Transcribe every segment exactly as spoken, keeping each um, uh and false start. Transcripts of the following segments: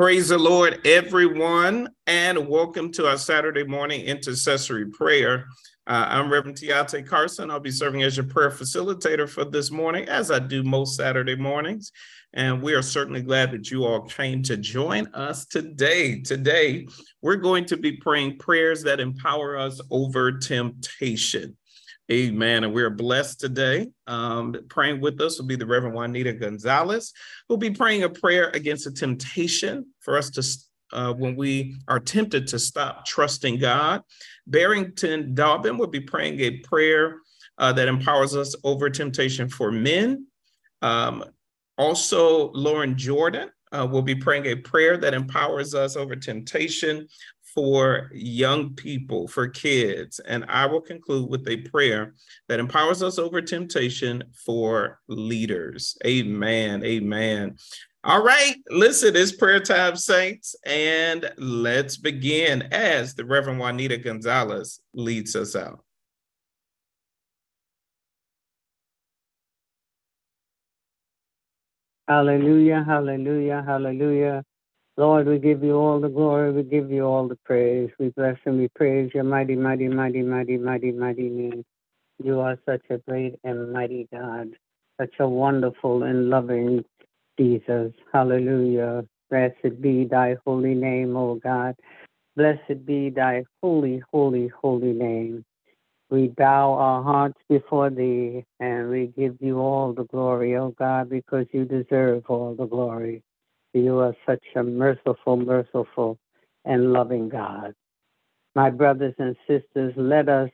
Praise the Lord, everyone, and welcome to our Saturday morning intercessory prayer. Uh, I'm Rev. Tiate Carson. I'll be serving as your prayer facilitator for this morning, as I do most Saturday mornings. And we are certainly glad that you all came to join us today. Today, we're going to be praying prayers that empower us over temptation. Amen. And we're blessed today. Um, praying with us will be the Rev. Juanita Gonzalez, who'll be praying a prayer against a temptation for us to, uh, when we are tempted to stop trusting God. Barrington Daubon will be praying a prayer uh, that empowers us over temptation for men. Um, also, Lauren Jordan uh, will be praying a prayer that empowers us over temptation for young people, for kids. And I will conclude with a prayer that empowers us over temptation for leaders. Amen. Amen. All right. Listen, it's prayer time, saints, and let's begin as the Rev. Juanita Gonzalez leads us out. Hallelujah. Hallelujah. Hallelujah. Lord, we give you all the glory. We give you all the praise. We bless and we praise your mighty, mighty, mighty, mighty, mighty, mighty name. You are such a great and mighty God, such a wonderful and loving Jesus. Hallelujah. Blessed be thy holy name, O God. Blessed be thy holy, holy, holy name. We bow our hearts before thee and we give you all the glory, O God, because you deserve all the glory. You are such a merciful, merciful, and loving God. My brothers and sisters, let us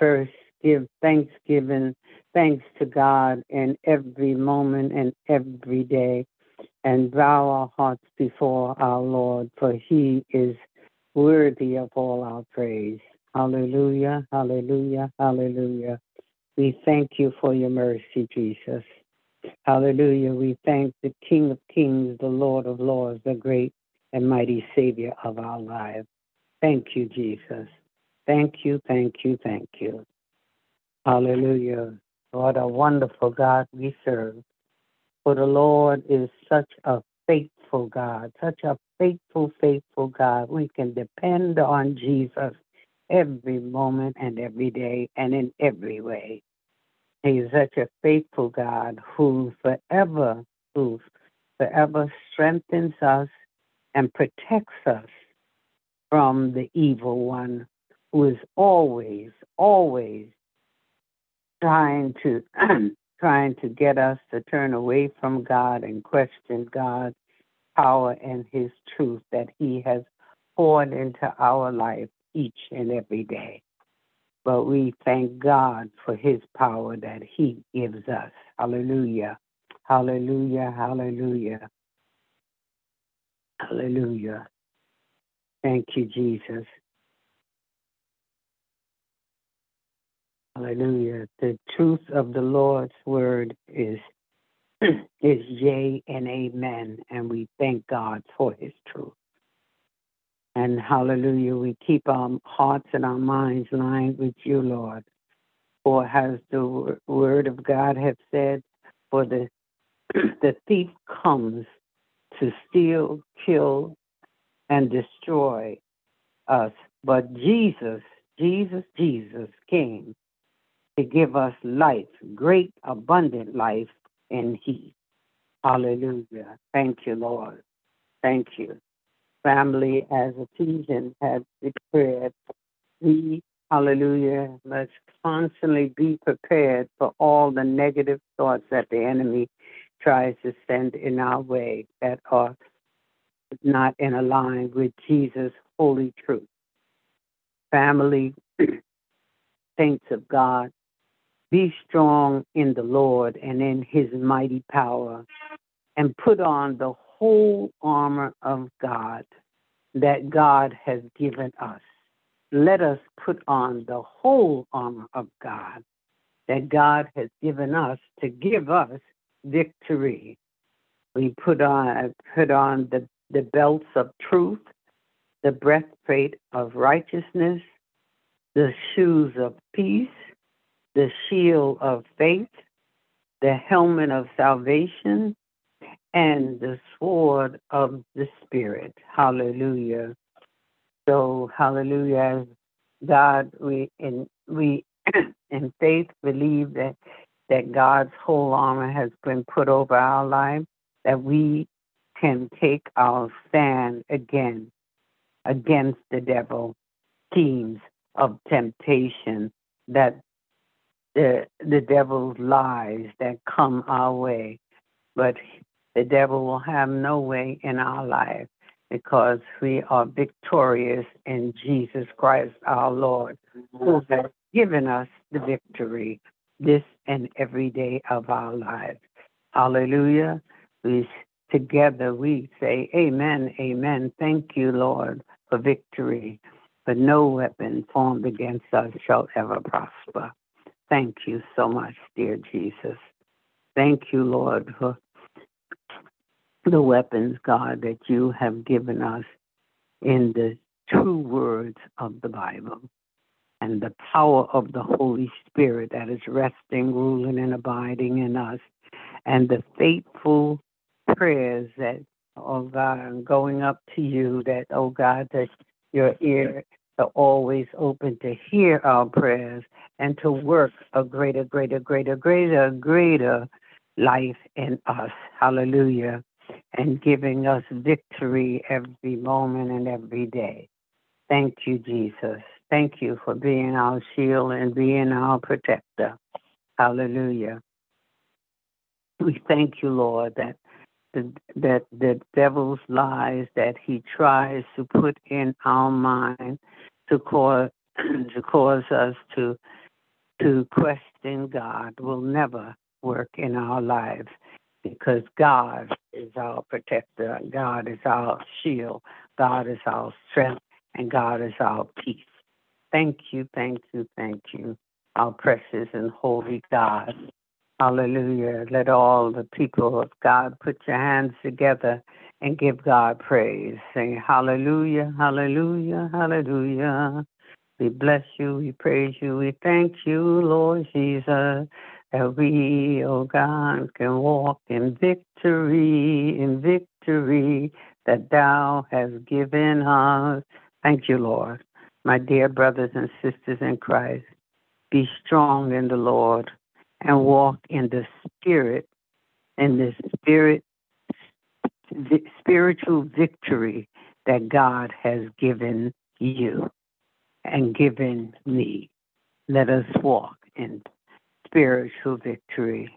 first give thanksgiving, thanks to God in every moment and every day, and bow our hearts before our Lord, for he is worthy of all our praise. Hallelujah, hallelujah, hallelujah. We thank you for your mercy, Jesus. Hallelujah. We thank the King of Kings, the Lord of Lords, the great and mighty Savior of our lives. Thank you, Jesus. Thank you, thank you, thank you. Hallelujah. What a wonderful God we serve. For the Lord is such a faithful God, such a faithful, faithful God. We can depend on Jesus every moment and every day and in every way. He is such a faithful God who forever, who forever strengthens us and protects us from the evil one, who is always, always trying to trying to get us to turn away from God and question God's power and his truth that he has poured into our life each and every day. But we thank God for his power that he gives us. Hallelujah. Hallelujah. Hallelujah. Hallelujah. Thank you, Jesus. Hallelujah. The truth of the Lord's word is, is yea and amen. And we thank God for his truth. And hallelujah, we keep our hearts and our minds lined with you, Lord. For as the word of God has said, for the, the thief comes to steal, kill, and destroy us. But Jesus, Jesus, Jesus came to give us life, great, abundant life in him. Hallelujah. Thank you, Lord. Thank you. Family, as Ephesians has declared, we, hallelujah, must constantly be prepared for all the negative thoughts that the enemy tries to send in our way that are not in line with Jesus' holy truth. Family, saints of God, be strong in the Lord and in his mighty power, and put on the whole armor of God that God has given us. Let us put on the whole armor of God that God has given us to give us victory. We put on put on the, the belts of truth, the breastplate of righteousness, the shoes of peace, the shield of faith, the helmet of salvation, and the sword of the Spirit. Hallelujah. So, hallelujah. God, we in, we in faith believe that, that God's whole armor has been put over our life, that we can take our stand again against the devil schemes of temptation, that the, the devil's lies that come our way. But the devil will have no way in our life, because we are victorious in Jesus Christ our Lord, who has given us the victory this and every day of our lives. Hallelujah. We, together we say, amen, amen. Thank you, Lord, for victory. But no weapon formed against us shall ever prosper. Thank you so much, dear Jesus. Thank you, Lord, for the weapons, God, that you have given us in the true words of the Bible and the power of the Holy Spirit that is resting, ruling, and abiding in us, and the faithful prayers that, oh God, I'm going up to you, that, oh God, that your ear are always open to hear our prayers and to work a greater, greater, greater, greater, greater life in us. Hallelujah. And giving us victory every moment and every day. Thank you, Jesus. Thank you for being our shield and being our protector. Hallelujah. We thank you, Lord, that the, that the devil's lies that he tries to put in our mind to cause to cause us to to question God will never work in our lives, because God is our protector, God is our shield, God is our strength, and God is our peace. Thank you, thank you, thank you, our precious and holy God. Hallelujah. Let all the people of God put your hands together and give God praise. Say hallelujah, hallelujah, hallelujah. We bless you, we praise you, we thank you, Lord Jesus, that we, oh God, can walk in victory, in victory that thou hast given us. Thank you, Lord. My dear brothers and sisters in Christ, be strong in the Lord and walk in the Spirit, in the Spirit, the spiritual victory that God has given you and given me. Let us walk in spiritual victory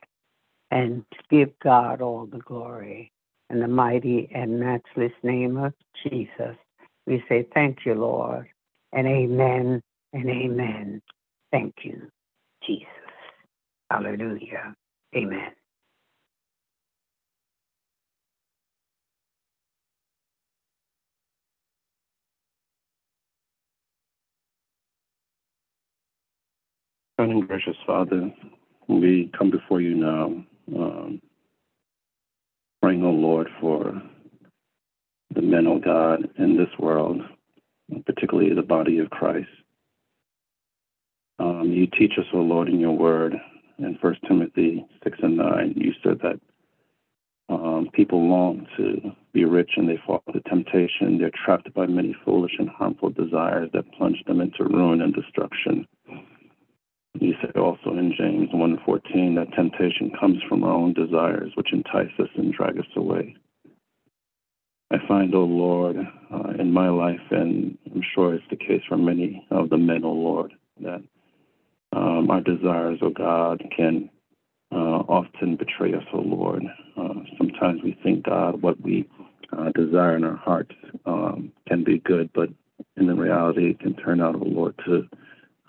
and give God all the glory. In the mighty and matchless name of Jesus, we say thank you, Lord, and amen, and amen. Thank you, Jesus. Hallelujah. Amen. Turning, gracious Father, we come before you now, um, praying, O Lord, for the men, O God, in this world, particularly the body of Christ. Um, you teach us, O Lord, in your word, in First Timothy six and nine, you said that um, people long to be rich and they fall to temptation. They're trapped by many foolish and harmful desires that plunge them into ruin and destruction. You said also in James one fourteen that temptation comes from our own desires, which entice us and drag us away. I find, O Lord, uh, in my life, and I'm sure it's the case for many of the men, O Lord, that um, our desires, O God, can uh, often betray us, O Lord. Uh, sometimes we think, God, what we uh, desire in our hearts um, can be good, but in the reality, it can turn out, O Lord, to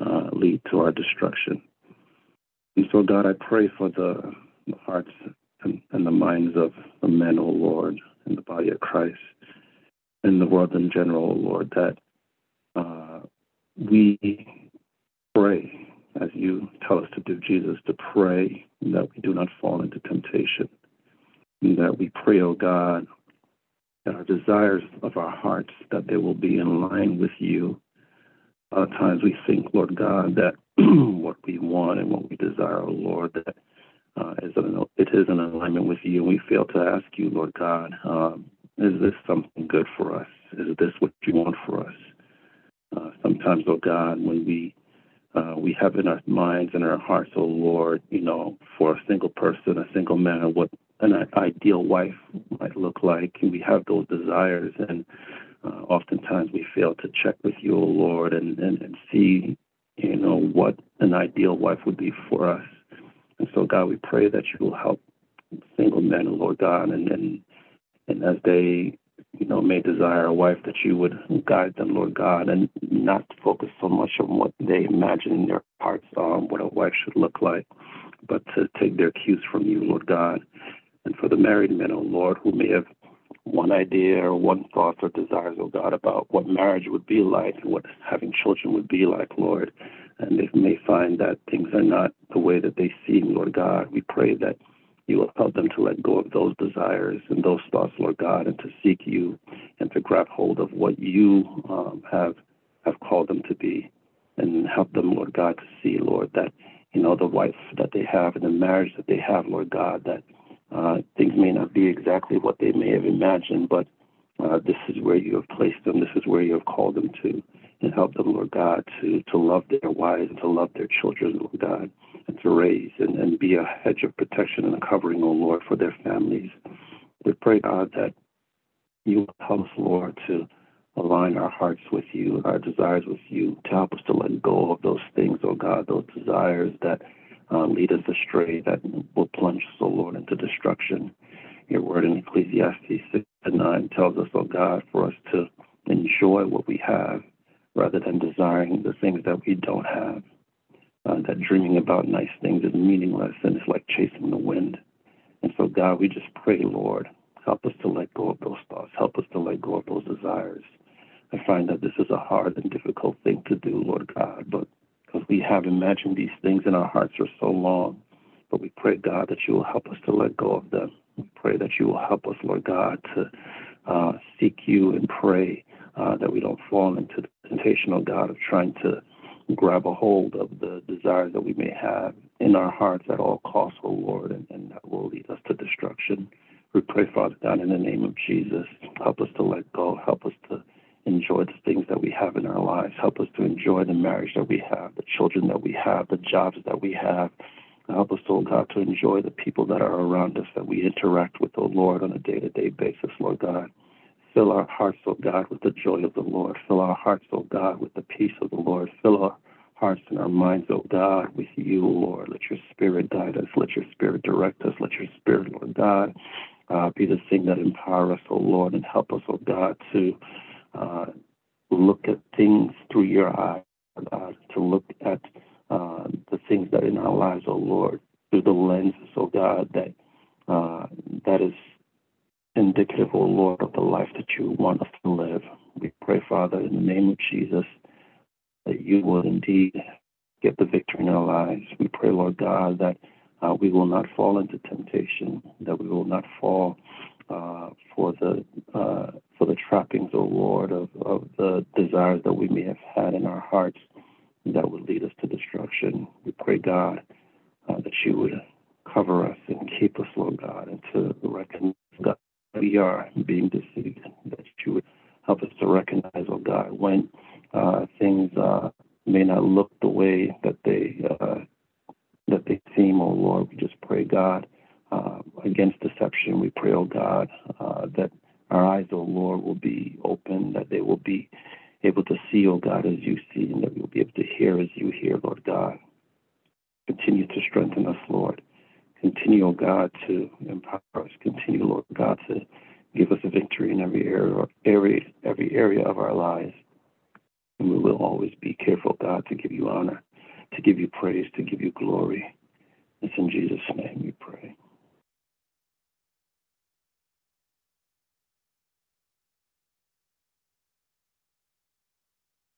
Uh, lead to our destruction. And so, God, I pray for the, the hearts and, and the minds of the men, O Lord, and the body of Christ, and the world in general, O Lord, that uh, we pray, as you tell us to do, Jesus, to pray that we do not fall into temptation, and that we pray, O God, that our desires of our hearts, that they will be in line with you. A lot of times we think, Lord God, that what we want and what we desire, oh Lord, that uh, is an, it is in alignment with you. And we fail to ask you, Lord God, um, is this something good for us? Is this what you want for us? Uh, sometimes, oh God, when we uh, we have in our minds and our hearts, oh Lord, you know, for a single person, a single man, what an ideal wife might look like, and we have those desires, and uh, oftentimes we fail to check with you, oh Lord, and, and, and see, you know, what an ideal wife would be for us. And so, God, we pray that you will help single men, oh Lord God, and and, and as they, you know, may desire a wife, that you would guide them, Lord God, and not focus so much on what they imagine in their hearts, um, what a wife should look like, but to take their cues from you, Lord God. And for the married men, oh Lord, who may have one idea or one thought or desires, oh God, about what marriage would be like and what having children would be like, Lord, and they may find that things are not the way that they seem, Lord God. We pray that you will help them to let go of those desires and those thoughts, Lord God, and to seek you and to grab hold of what you um, have have called them to be, and help them, Lord God, to see, Lord, that, you know, the wife that they have and the marriage that they have, Lord God, that uh, things may not be exactly what they may have imagined, but uh, this is where you have placed them. This is where you have called them to, and help them, Lord God, to, to love their wives and to love their children, Lord God, and to raise and, and be a hedge of protection and a covering, O Lord, for their families. We pray, God, that you will help us, Lord, to align our hearts with you and our desires with you, to help us to let go of those things, O God, those desires that uh, lead us astray, that will plunge us, O Lord, into destruction. Your word in Ecclesiastes six and nine tells us, O God, for us to enjoy what we have rather than desiring the things that we don't have. Uh, that dreaming about nice things is meaningless, and it's like chasing the wind. And so, God, we just pray, Lord, help us to let go of those thoughts. Help us to let go of those desires. I find that this is a hard and difficult thing to do, Lord God, but because we have imagined these things in our hearts for so long. But we pray, God, that you will help us to let go of them. We pray that you will help us, Lord God, to uh, seek you and pray uh, that we don't fall into the temptation, oh God, of trying to grab a hold of the desires that we may have in our hearts at all costs, O Lord, and, and that will lead us to destruction. We pray, Father God, in the name of Jesus, help us to let go. Help us to enjoy the things that we have in our lives. Help us to enjoy the marriage that we have, the children that we have, the jobs that we have. Help us, O God, to enjoy the people that are around us, that we interact with, O Lord, on a day-to-day basis, Lord God. Fill our hearts, O God, with the joy of the Lord. Fill our hearts, O God, with the peace of the Lord. Fill our hearts and our minds, O God, with you, Lord. Let your spirit guide us. Let your spirit direct us. Let your spirit, Lord God, uh, be the thing that empower us, O Lord, and help us, O God, to uh, look at things through your eyes, God, to look at uh, the things that are in our lives, O Lord, through the lenses, O God, that uh, that is indicative, O Lord, of the life that you want us to live. We pray, Father, in the name of Jesus, that you will indeed get the victory in our lives. We pray, Lord God, that uh, we will not fall into temptation, that we will not fall uh, for the uh, for the trappings, O Lord, of, of the desires that we may have had in our hearts that would lead us to destruction. We pray, God, uh, that you would cover us and keep us, Lord God, and to recognize God. We are being deceived, that you would help us to recognize, oh God, when uh, things uh, may not look the way that they uh, that they seem, oh Lord. We just pray, God, uh, against deception. We pray, oh God, uh, that our eyes, oh Lord, will be open, that they will be able to see, oh God, as you see, and that we will be able to hear as you hear, Lord God. Continue to strengthen us, Lord. Continue, O God, to empower us. Continue, Lord God, to give us a victory in every area, every, every area of our lives. And we will always be careful, God, to give you honor, to give you praise, to give you glory. It's in Jesus' name we pray.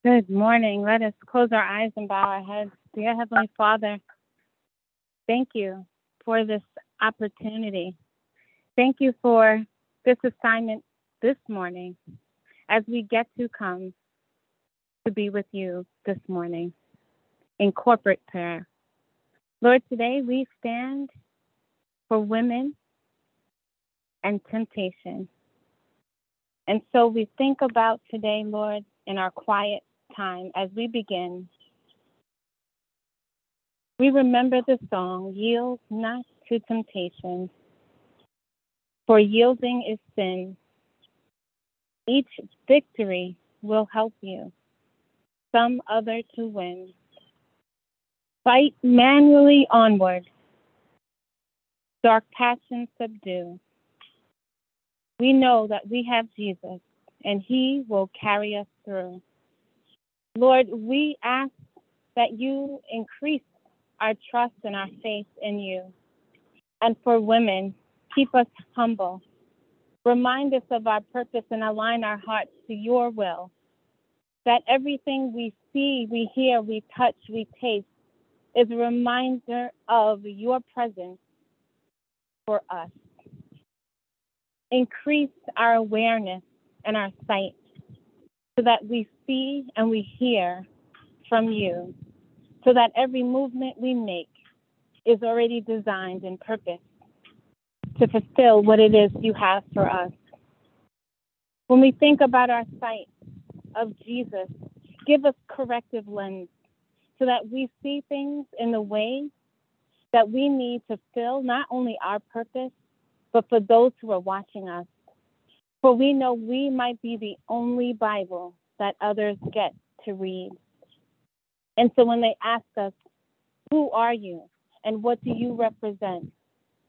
Good morning. Let us close our eyes and bow our heads. Dear Heavenly Father, thank you for this opportunity. Thank you for this assignment this morning as we get to come to be with you this morning in corporate prayer. Lord, today we stand for women and temptation. And so we think about today, Lord, in our quiet time as we begin. We remember the song, "Yield Not to Temptation, for yielding is sin. Each victory will help you, some other to win. Fight manually onward, dark passions subdue. We know that we have Jesus, and he will carry us through." Lord, we ask that you increase our trust and our faith in you. And for women, keep us humble. Remind us of our purpose and align our hearts to your will, that everything we see, we hear, we touch, we taste is a reminder of your presence for us. Increase our awareness and our sight so that we see and we hear from you, so that every movement we make is already designed and purposed to fulfill what it is you have for us. When we think about our sight of Jesus, give us corrective lens so that we see things in the way that we need to fill not only our purpose, but for those who are watching us. For we know we might be the only Bible that others get to read. And so when they ask us, who are you and what do you represent?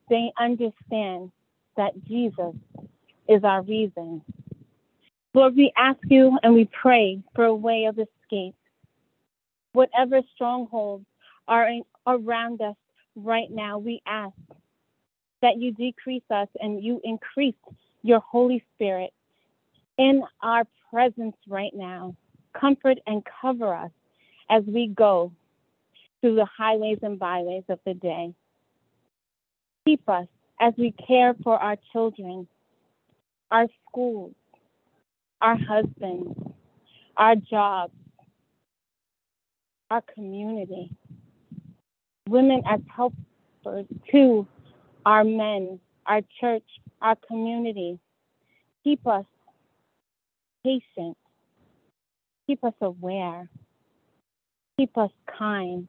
They understand that Jesus is our reason. Lord, we ask you and we pray for a way of escape. Whatever strongholds are in, around us right now, we ask that you decrease us and you increase your Holy Spirit in our presence right now. Comfort and cover us as we go through the highways and byways of the day. Keep us as we care for our children, our schools, our husbands, our jobs, our community. Women as helpers to our men, our church, our community. Keep us patient. Keep us aware. Keep us kind.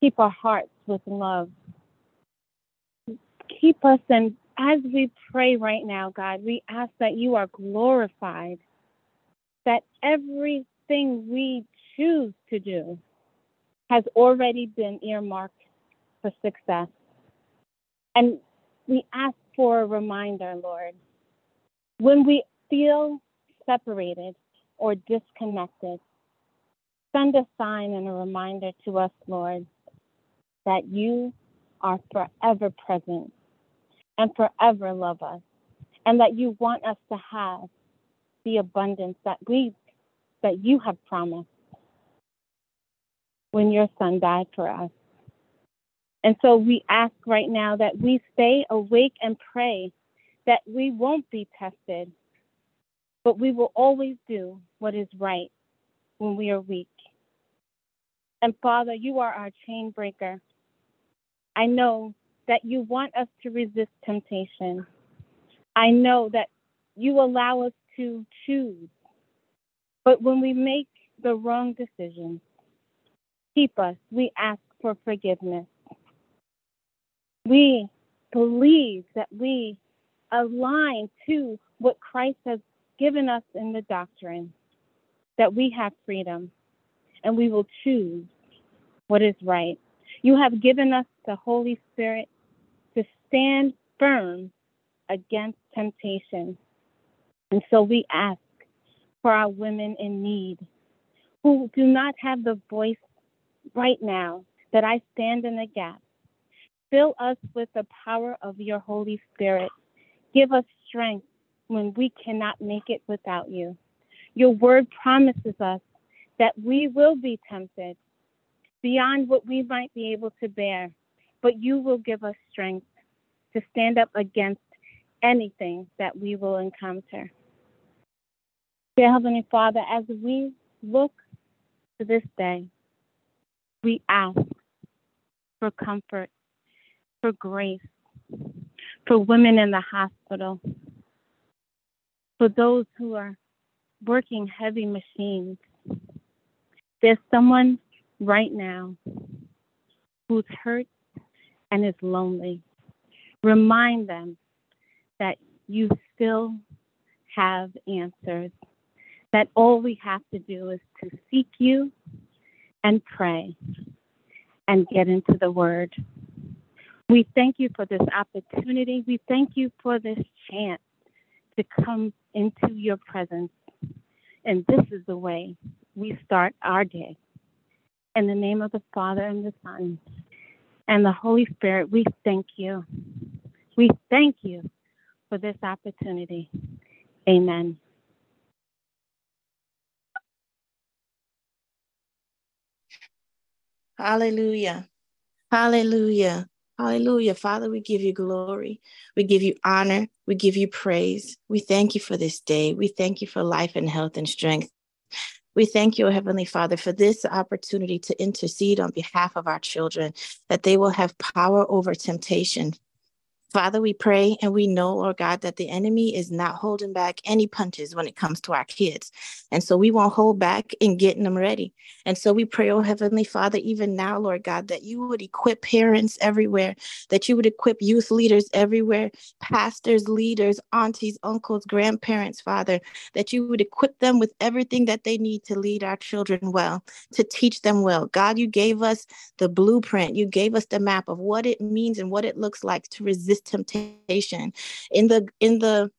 Keep our hearts with love. Keep us, and as we pray right now, God, we ask that you are glorified, that everything we choose to do has already been earmarked for success. And we ask for a reminder, Lord, when we feel separated or disconnected, send a sign and a reminder to us, Lord, that you are forever present and forever love us, and that you want us to have the abundance that we, that you have promised when your son died for us. And so we ask right now that we stay awake and pray that we won't be tested, but we will always do what is right when we are weak. And Father, you are our chain breaker. I know that you want us to resist temptation. I know that you allow us to choose. But when we make the wrong decisions, keep us. We ask for forgiveness. We believe that we align to what Christ has given us in the doctrine, that we have freedom and we will choose what is right. You have given us the Holy Spirit to stand firm against temptation. And so we ask for our women in need who do not have the voice right now, that I stand in the gap. Fill us with the power of your Holy Spirit. Give us strength when we cannot make it without you. Your word promises us that we will be tempted beyond what we might be able to bear, but you will give us strength to stand up against anything that we will encounter. Dear Heavenly Father, as we look to this day, we ask for comfort, for grace, for women in the hospital, for those who are working heavy machines. There's someone right now who's hurt and is lonely. Remind them that you still have answers, that all we have to do is to seek you and pray and get into the word. We thank you for this opportunity. We thank you for this chance to come into your presence. And this is the way we start our day. In the name of the Father and the Son and the Holy Spirit, we thank you. We thank you for this opportunity. Amen. Hallelujah. Hallelujah. Hallelujah. Father, we give you glory. We give you honor. We give you praise. We thank you for this day. We thank you for life and health and strength. We thank you, Heavenly Father, for this opportunity to intercede on behalf of our children, that they will have power over temptation. Father, we pray and we know, Lord God, that the enemy is not holding back any punches when it comes to our kids. And so we won't hold back in getting them ready. And so we pray, oh Heavenly Father, even now, Lord God, that you would equip parents everywhere, that you would equip youth leaders everywhere, pastors, leaders, aunties, uncles, grandparents, Father, that you would equip them with everything that they need to lead our children well, to teach them well. God, you gave us the blueprint. You gave us the map of what it means and what it looks like to resist temptation. In the in the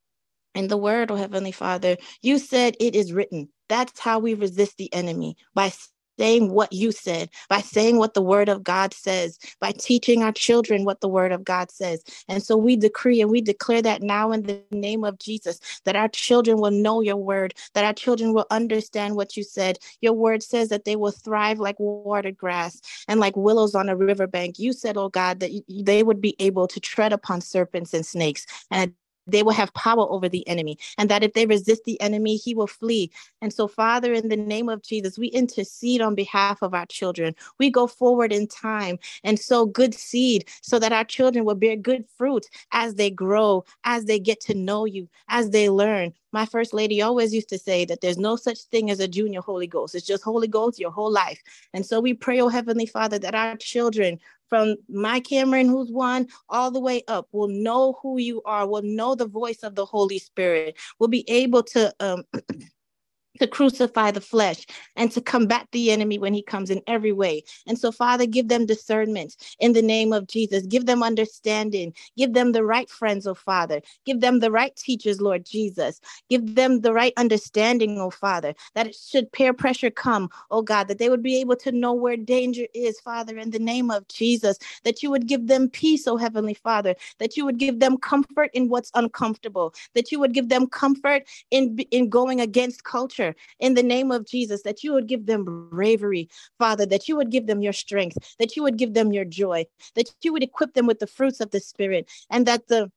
in the word, oh Heavenly Father, you said it is written. That's how we resist the enemy, by saying what you said, by saying what the word of God says, by teaching our children what the word of God says. And so we decree and we declare that now in the name of Jesus, that our children will know your word, that our children will understand what you said. Your word says that they will thrive like watered grass and like willows on a riverbank. You said, oh God, that they would be able to tread upon serpents and snakes, and they will have power over the enemy, and that if they resist the enemy, he will flee. And so, Father, in the name of Jesus, we intercede on behalf of our children. We go forward in time and sow good seed so that our children will bear good fruit as they grow, as they get to know you, as they learn. My first lady always used to say that there's no such thing as a junior Holy Ghost. It's just Holy Ghost your whole life. And so we pray, oh Heavenly Father, that our children, from my Cameron, who's one, all the way up, will know who you are, will know the voice of the Holy Spirit, will be able to um, to crucify the flesh and to combat the enemy when he comes in every way. And so, Father, give them discernment in the name of Jesus. Give them understanding. Give them the right friends, oh Father. Give them the right teachers, Lord Jesus. Give them the right understanding, oh Father, that should peer pressure come, oh God, that they would be able to know where danger is, Father, in the name of Jesus, that you would give them peace, oh Heavenly Father, that you would give them comfort in what's uncomfortable, that you would give them comfort in, in going against culture, in the name of Jesus, that you would give them bravery, Father, that you would give them your strength, that you would give them your joy, that you would equip them with the fruits of the Spirit, and that the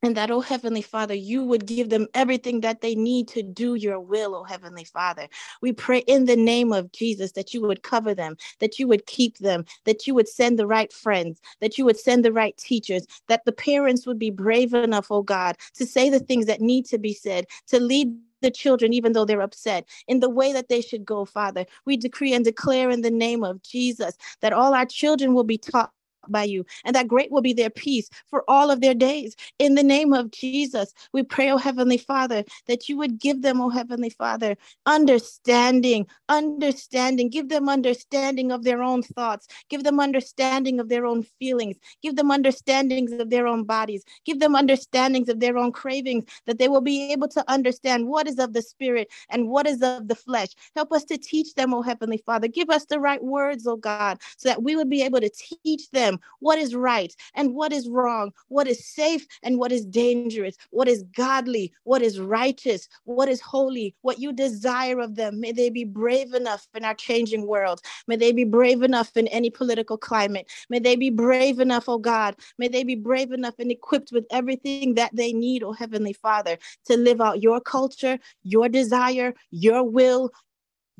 And that, oh Heavenly Father, you would give them everything that they need to do your will, oh Heavenly Father. We pray in the name of Jesus that you would cover them, that you would keep them, that you would send the right friends, that you would send the right teachers, that the parents would be brave enough, oh God, to say the things that need to be said, to lead the children, even though they're upset, in the way that they should go, Father. We decree and declare in the name of Jesus that all our children will be taught by you, and that great will be their peace for all of their days. In the name of Jesus, we pray, oh Heavenly Father, that you would give them, oh Heavenly Father, understanding, understanding. Give them understanding of their own thoughts. Give them understanding of their own feelings. Give them understandings of their own bodies. Give them understandings of their own cravings, that they will be able to understand what is of the Spirit and what is of the flesh. Help us to teach them, oh Heavenly Father. Give us the right words, oh God, so that we would be able to teach them what is right and what is wrong, what is safe and what is dangerous, what is godly, what is righteous, what is holy, what you desire of them. May they be brave enough in our changing world. May they be brave enough in any political climate. May they be brave enough, oh God. May they be brave enough and equipped with everything that they need, oh Heavenly Father, to live out your culture, your desire, your will,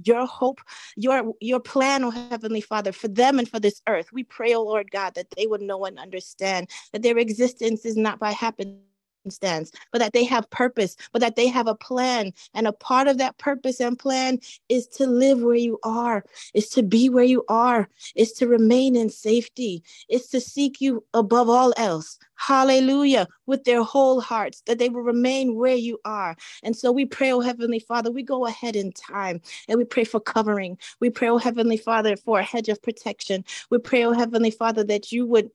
your hope, your your plan, oh Heavenly Father, for them and for this earth. We pray, oh Lord God, that they would know and understand that their existence is not by happening. Stands, but that they have purpose, but that they have a plan. And a part of that purpose and plan is to live where you are, is to be where you are, is to remain in safety, is to seek you above all else. Hallelujah, with their whole hearts, that they will remain where you are. And so we pray, oh Heavenly Father, we go ahead in time and we pray for covering. We pray, oh Heavenly Father, for a hedge of protection. We pray, oh Heavenly Father, that you would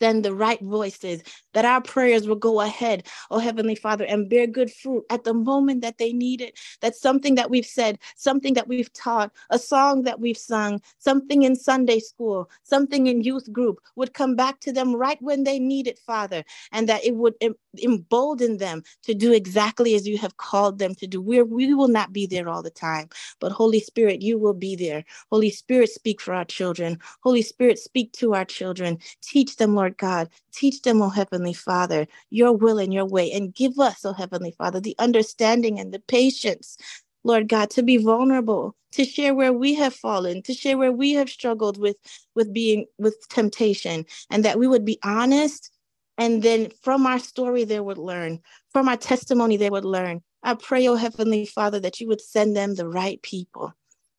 send the right voices, that our prayers will go ahead, oh Heavenly Father, and bear good fruit at the moment that they need it. That's something that we've said, something that we've taught, a song that we've sung, something in Sunday school, something in youth group would come back to them right when they need it, Father, and that it would em- embolden them to do exactly as you have called them to do. We're, we will not be there all the time, but Holy Spirit, you will be there. Holy Spirit, speak for our children. Holy Spirit, speak to our children. Teach them, Lord God, teach them, oh Heavenly Father, your will and your way, and give us, oh Heavenly Father, the understanding and the patience, Lord God, to be vulnerable, to share where we have fallen, to share where we have struggled with, with being with temptation, and that we would be honest. And then from our story, they would learn, from our testimony, they would learn. I pray, oh Heavenly Father, that you would send them the right people.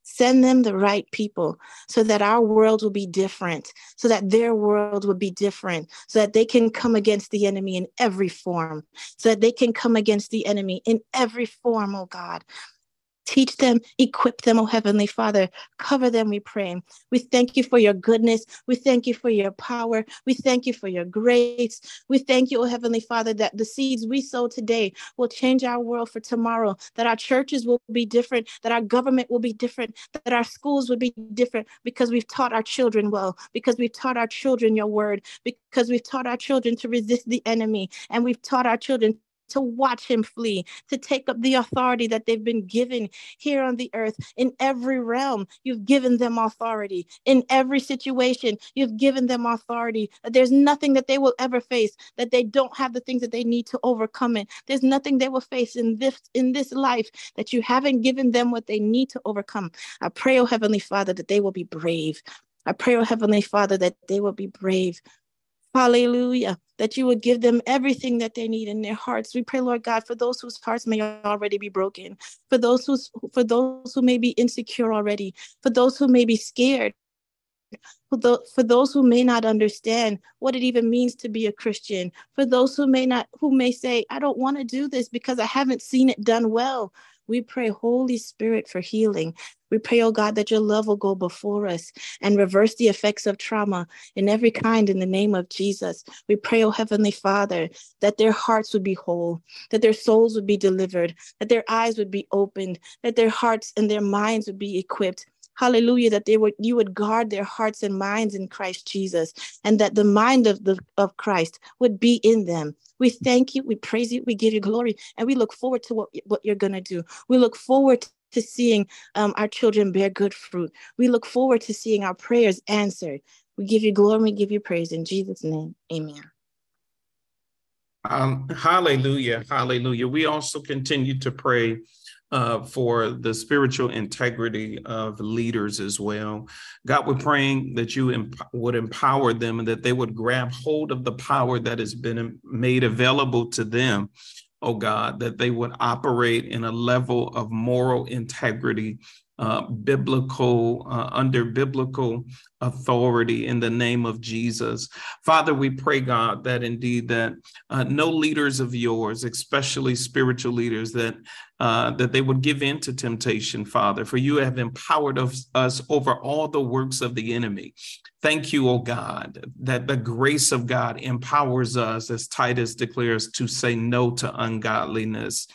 Send them the right people so that our world will be different, so that their world will be different, so that they can come against the enemy in every form, so that they can come against the enemy in every form, oh God. Teach them, equip them, oh Heavenly Father. Cover them, we pray. We thank you for your goodness. We thank you for your power. We thank you for your grace. We thank you, oh Heavenly Father, that the seeds we sow today will change our world for tomorrow, that our churches will be different, that our government will be different, that our schools will be different, because we've taught our children well, because we've taught our children your word, because we've taught our children to resist the enemy, and we've taught our children to watch him flee, to take up the authority that they've been given here on the earth. In every realm, you've given them authority. In every situation, you've given them authority. There's nothing that they will ever face, that they don't have the things that they need to overcome it. There's nothing they will face in this, in this life that you haven't given them what they need to overcome. I pray, oh Heavenly Father, that they will be brave. I pray, oh Heavenly Father, that they will be brave. Hallelujah, that you would give them everything that they need in their hearts. We pray, Lord God, for those whose hearts may already be broken, for those who's, for those who may be insecure already, for those who may be scared, for, the, for those who may not understand what it even means to be a Christian, for those who may not, who may say, I don't want to do this because I haven't seen it done well. We pray, Holy Spirit, for healing. We pray, oh God, that your love will go before us and reverse the effects of trauma in every kind in the name of Jesus. We pray, oh Heavenly Father, that their hearts would be whole, that their souls would be delivered, that their eyes would be opened, that their hearts and their minds would be equipped. Hallelujah, that they would, you would guard their hearts and minds in Christ Jesus, and that the mind of, the, of Christ would be in them. We thank you, we praise you, we give you glory, and we look forward to what, what you're going to do. We look forward to seeing um, our children bear good fruit. We look forward to seeing our prayers answered. We give you glory, we give you praise. In Jesus' name, amen. Um, hallelujah, hallelujah. We also continue to pray Uh, for the spiritual integrity of leaders as well. God, we're praying that you emp- would empower them and that they would grab hold of the power that has been made available to them, oh God, that they would operate in a level of moral integrity, uh, biblical, uh, under biblical authority in the name of Jesus. Father, we pray, God, that indeed that uh, no leaders of yours, especially spiritual leaders, that Uh, that they would give in to temptation, Father, for you have empowered us, us over all the works of the enemy. Thank you, O God, that the grace of God empowers us, as Titus declares, to say no to ungodliness.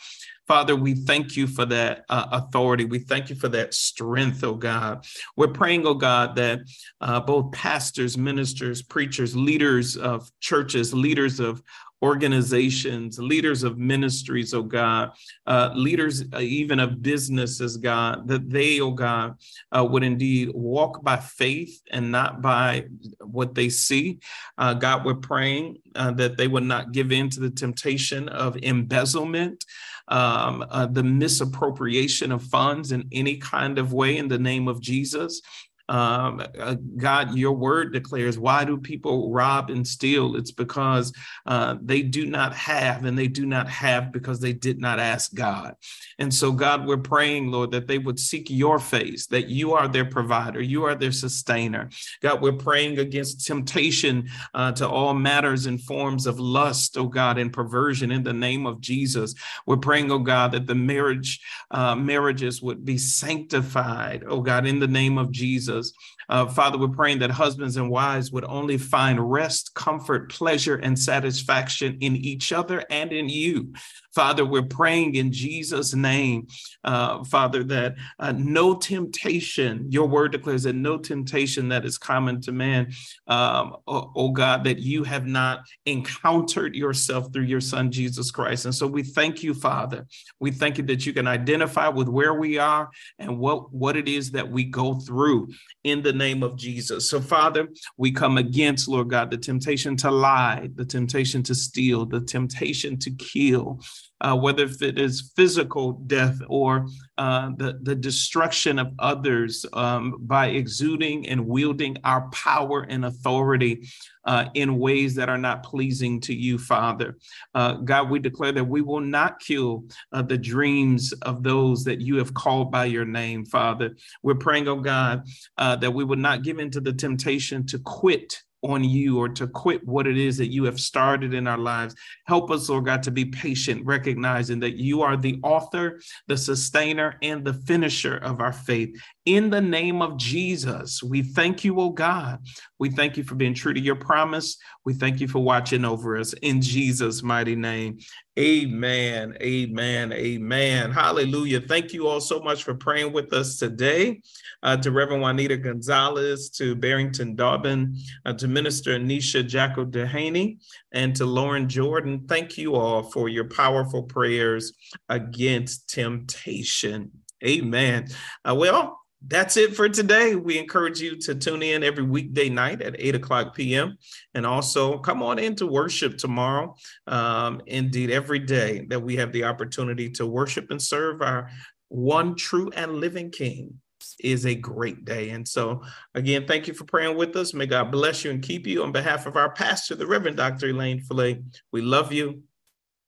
Father, we thank you for that uh, authority. We thank you for that strength, oh God. We're praying, oh God, that uh, both pastors, ministers, preachers, leaders of churches, leaders of organizations, leaders of ministries, oh God, uh, leaders uh, even of businesses, God, that they, oh God, uh, would indeed walk by faith and not by what they see. Uh, God, we're praying uh, that they would not give in to the temptation of embezzlement, um, uh, the misappropriation of funds in any kind of way in the name of Jesus. Um, uh, God, your word declares, why do people rob and steal? It's because uh, they do not have, and they do not have because they did not ask God. And so, God, we're praying, Lord, that they would seek your face, that you are their provider, you are their sustainer. God, we're praying against temptation uh, to all matters and forms of lust, oh God, and perversion in the name of Jesus. We're praying, oh God, that the marriage uh, marriages would be sanctified, oh God, in the name of Jesus. Uh, Father, we're praying that husbands and wives would only find rest, comfort, pleasure, and satisfaction in each other and in you. Father, we're praying in Jesus' name, uh, Father, that uh, no temptation, your word declares that no temptation that is common to man, um, oh, oh God, that you have not encountered yourself through your son, Jesus Christ. And so we thank you, Father. We thank you that you can identify with where we are and what, what it is that we go through in the name of Jesus. So, Father, we come against, Lord God, the temptation to lie, the temptation to steal, the temptation to kill, Uh, whether if it is physical death or uh, the, the destruction of others um, by exuding and wielding our power and authority uh, in ways that are not pleasing to you, Father. Uh, God, we declare that we will not kill uh, the dreams of those that you have called by your name, Father. We're praying, oh God, uh, that we would not give in to the temptation to quit on you or to quit what it is that you have started in our lives. Help us, Lord God, to be patient, recognizing that you are the author, the sustainer, and the finisher of our faith. In the name of Jesus, we thank you, oh God. We thank you for being true to your promise. We thank you for watching over us in Jesus' mighty name. Amen, amen, amen. Hallelujah. Thank you all so much for praying with us today. Uh, to Reverend Juanita Gonzalez, to Barrington Daubon, uh, to Minister Anisha Jacko-Duhaney, and to Lauren Jordan. Thank you all for your powerful prayers against temptation. Amen. Uh, well, that's it for today. We encourage you to tune in every weekday night at eight o'clock p.m. And also come on into worship tomorrow. Um, indeed, every day that we have the opportunity to worship and serve our one true and living King is a great day. And so, again, thank you for praying with us. May God bless you and keep you. On behalf of our pastor, the Reverend Doctor Elaine Fillet, we love you.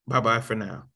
Bye-bye for now.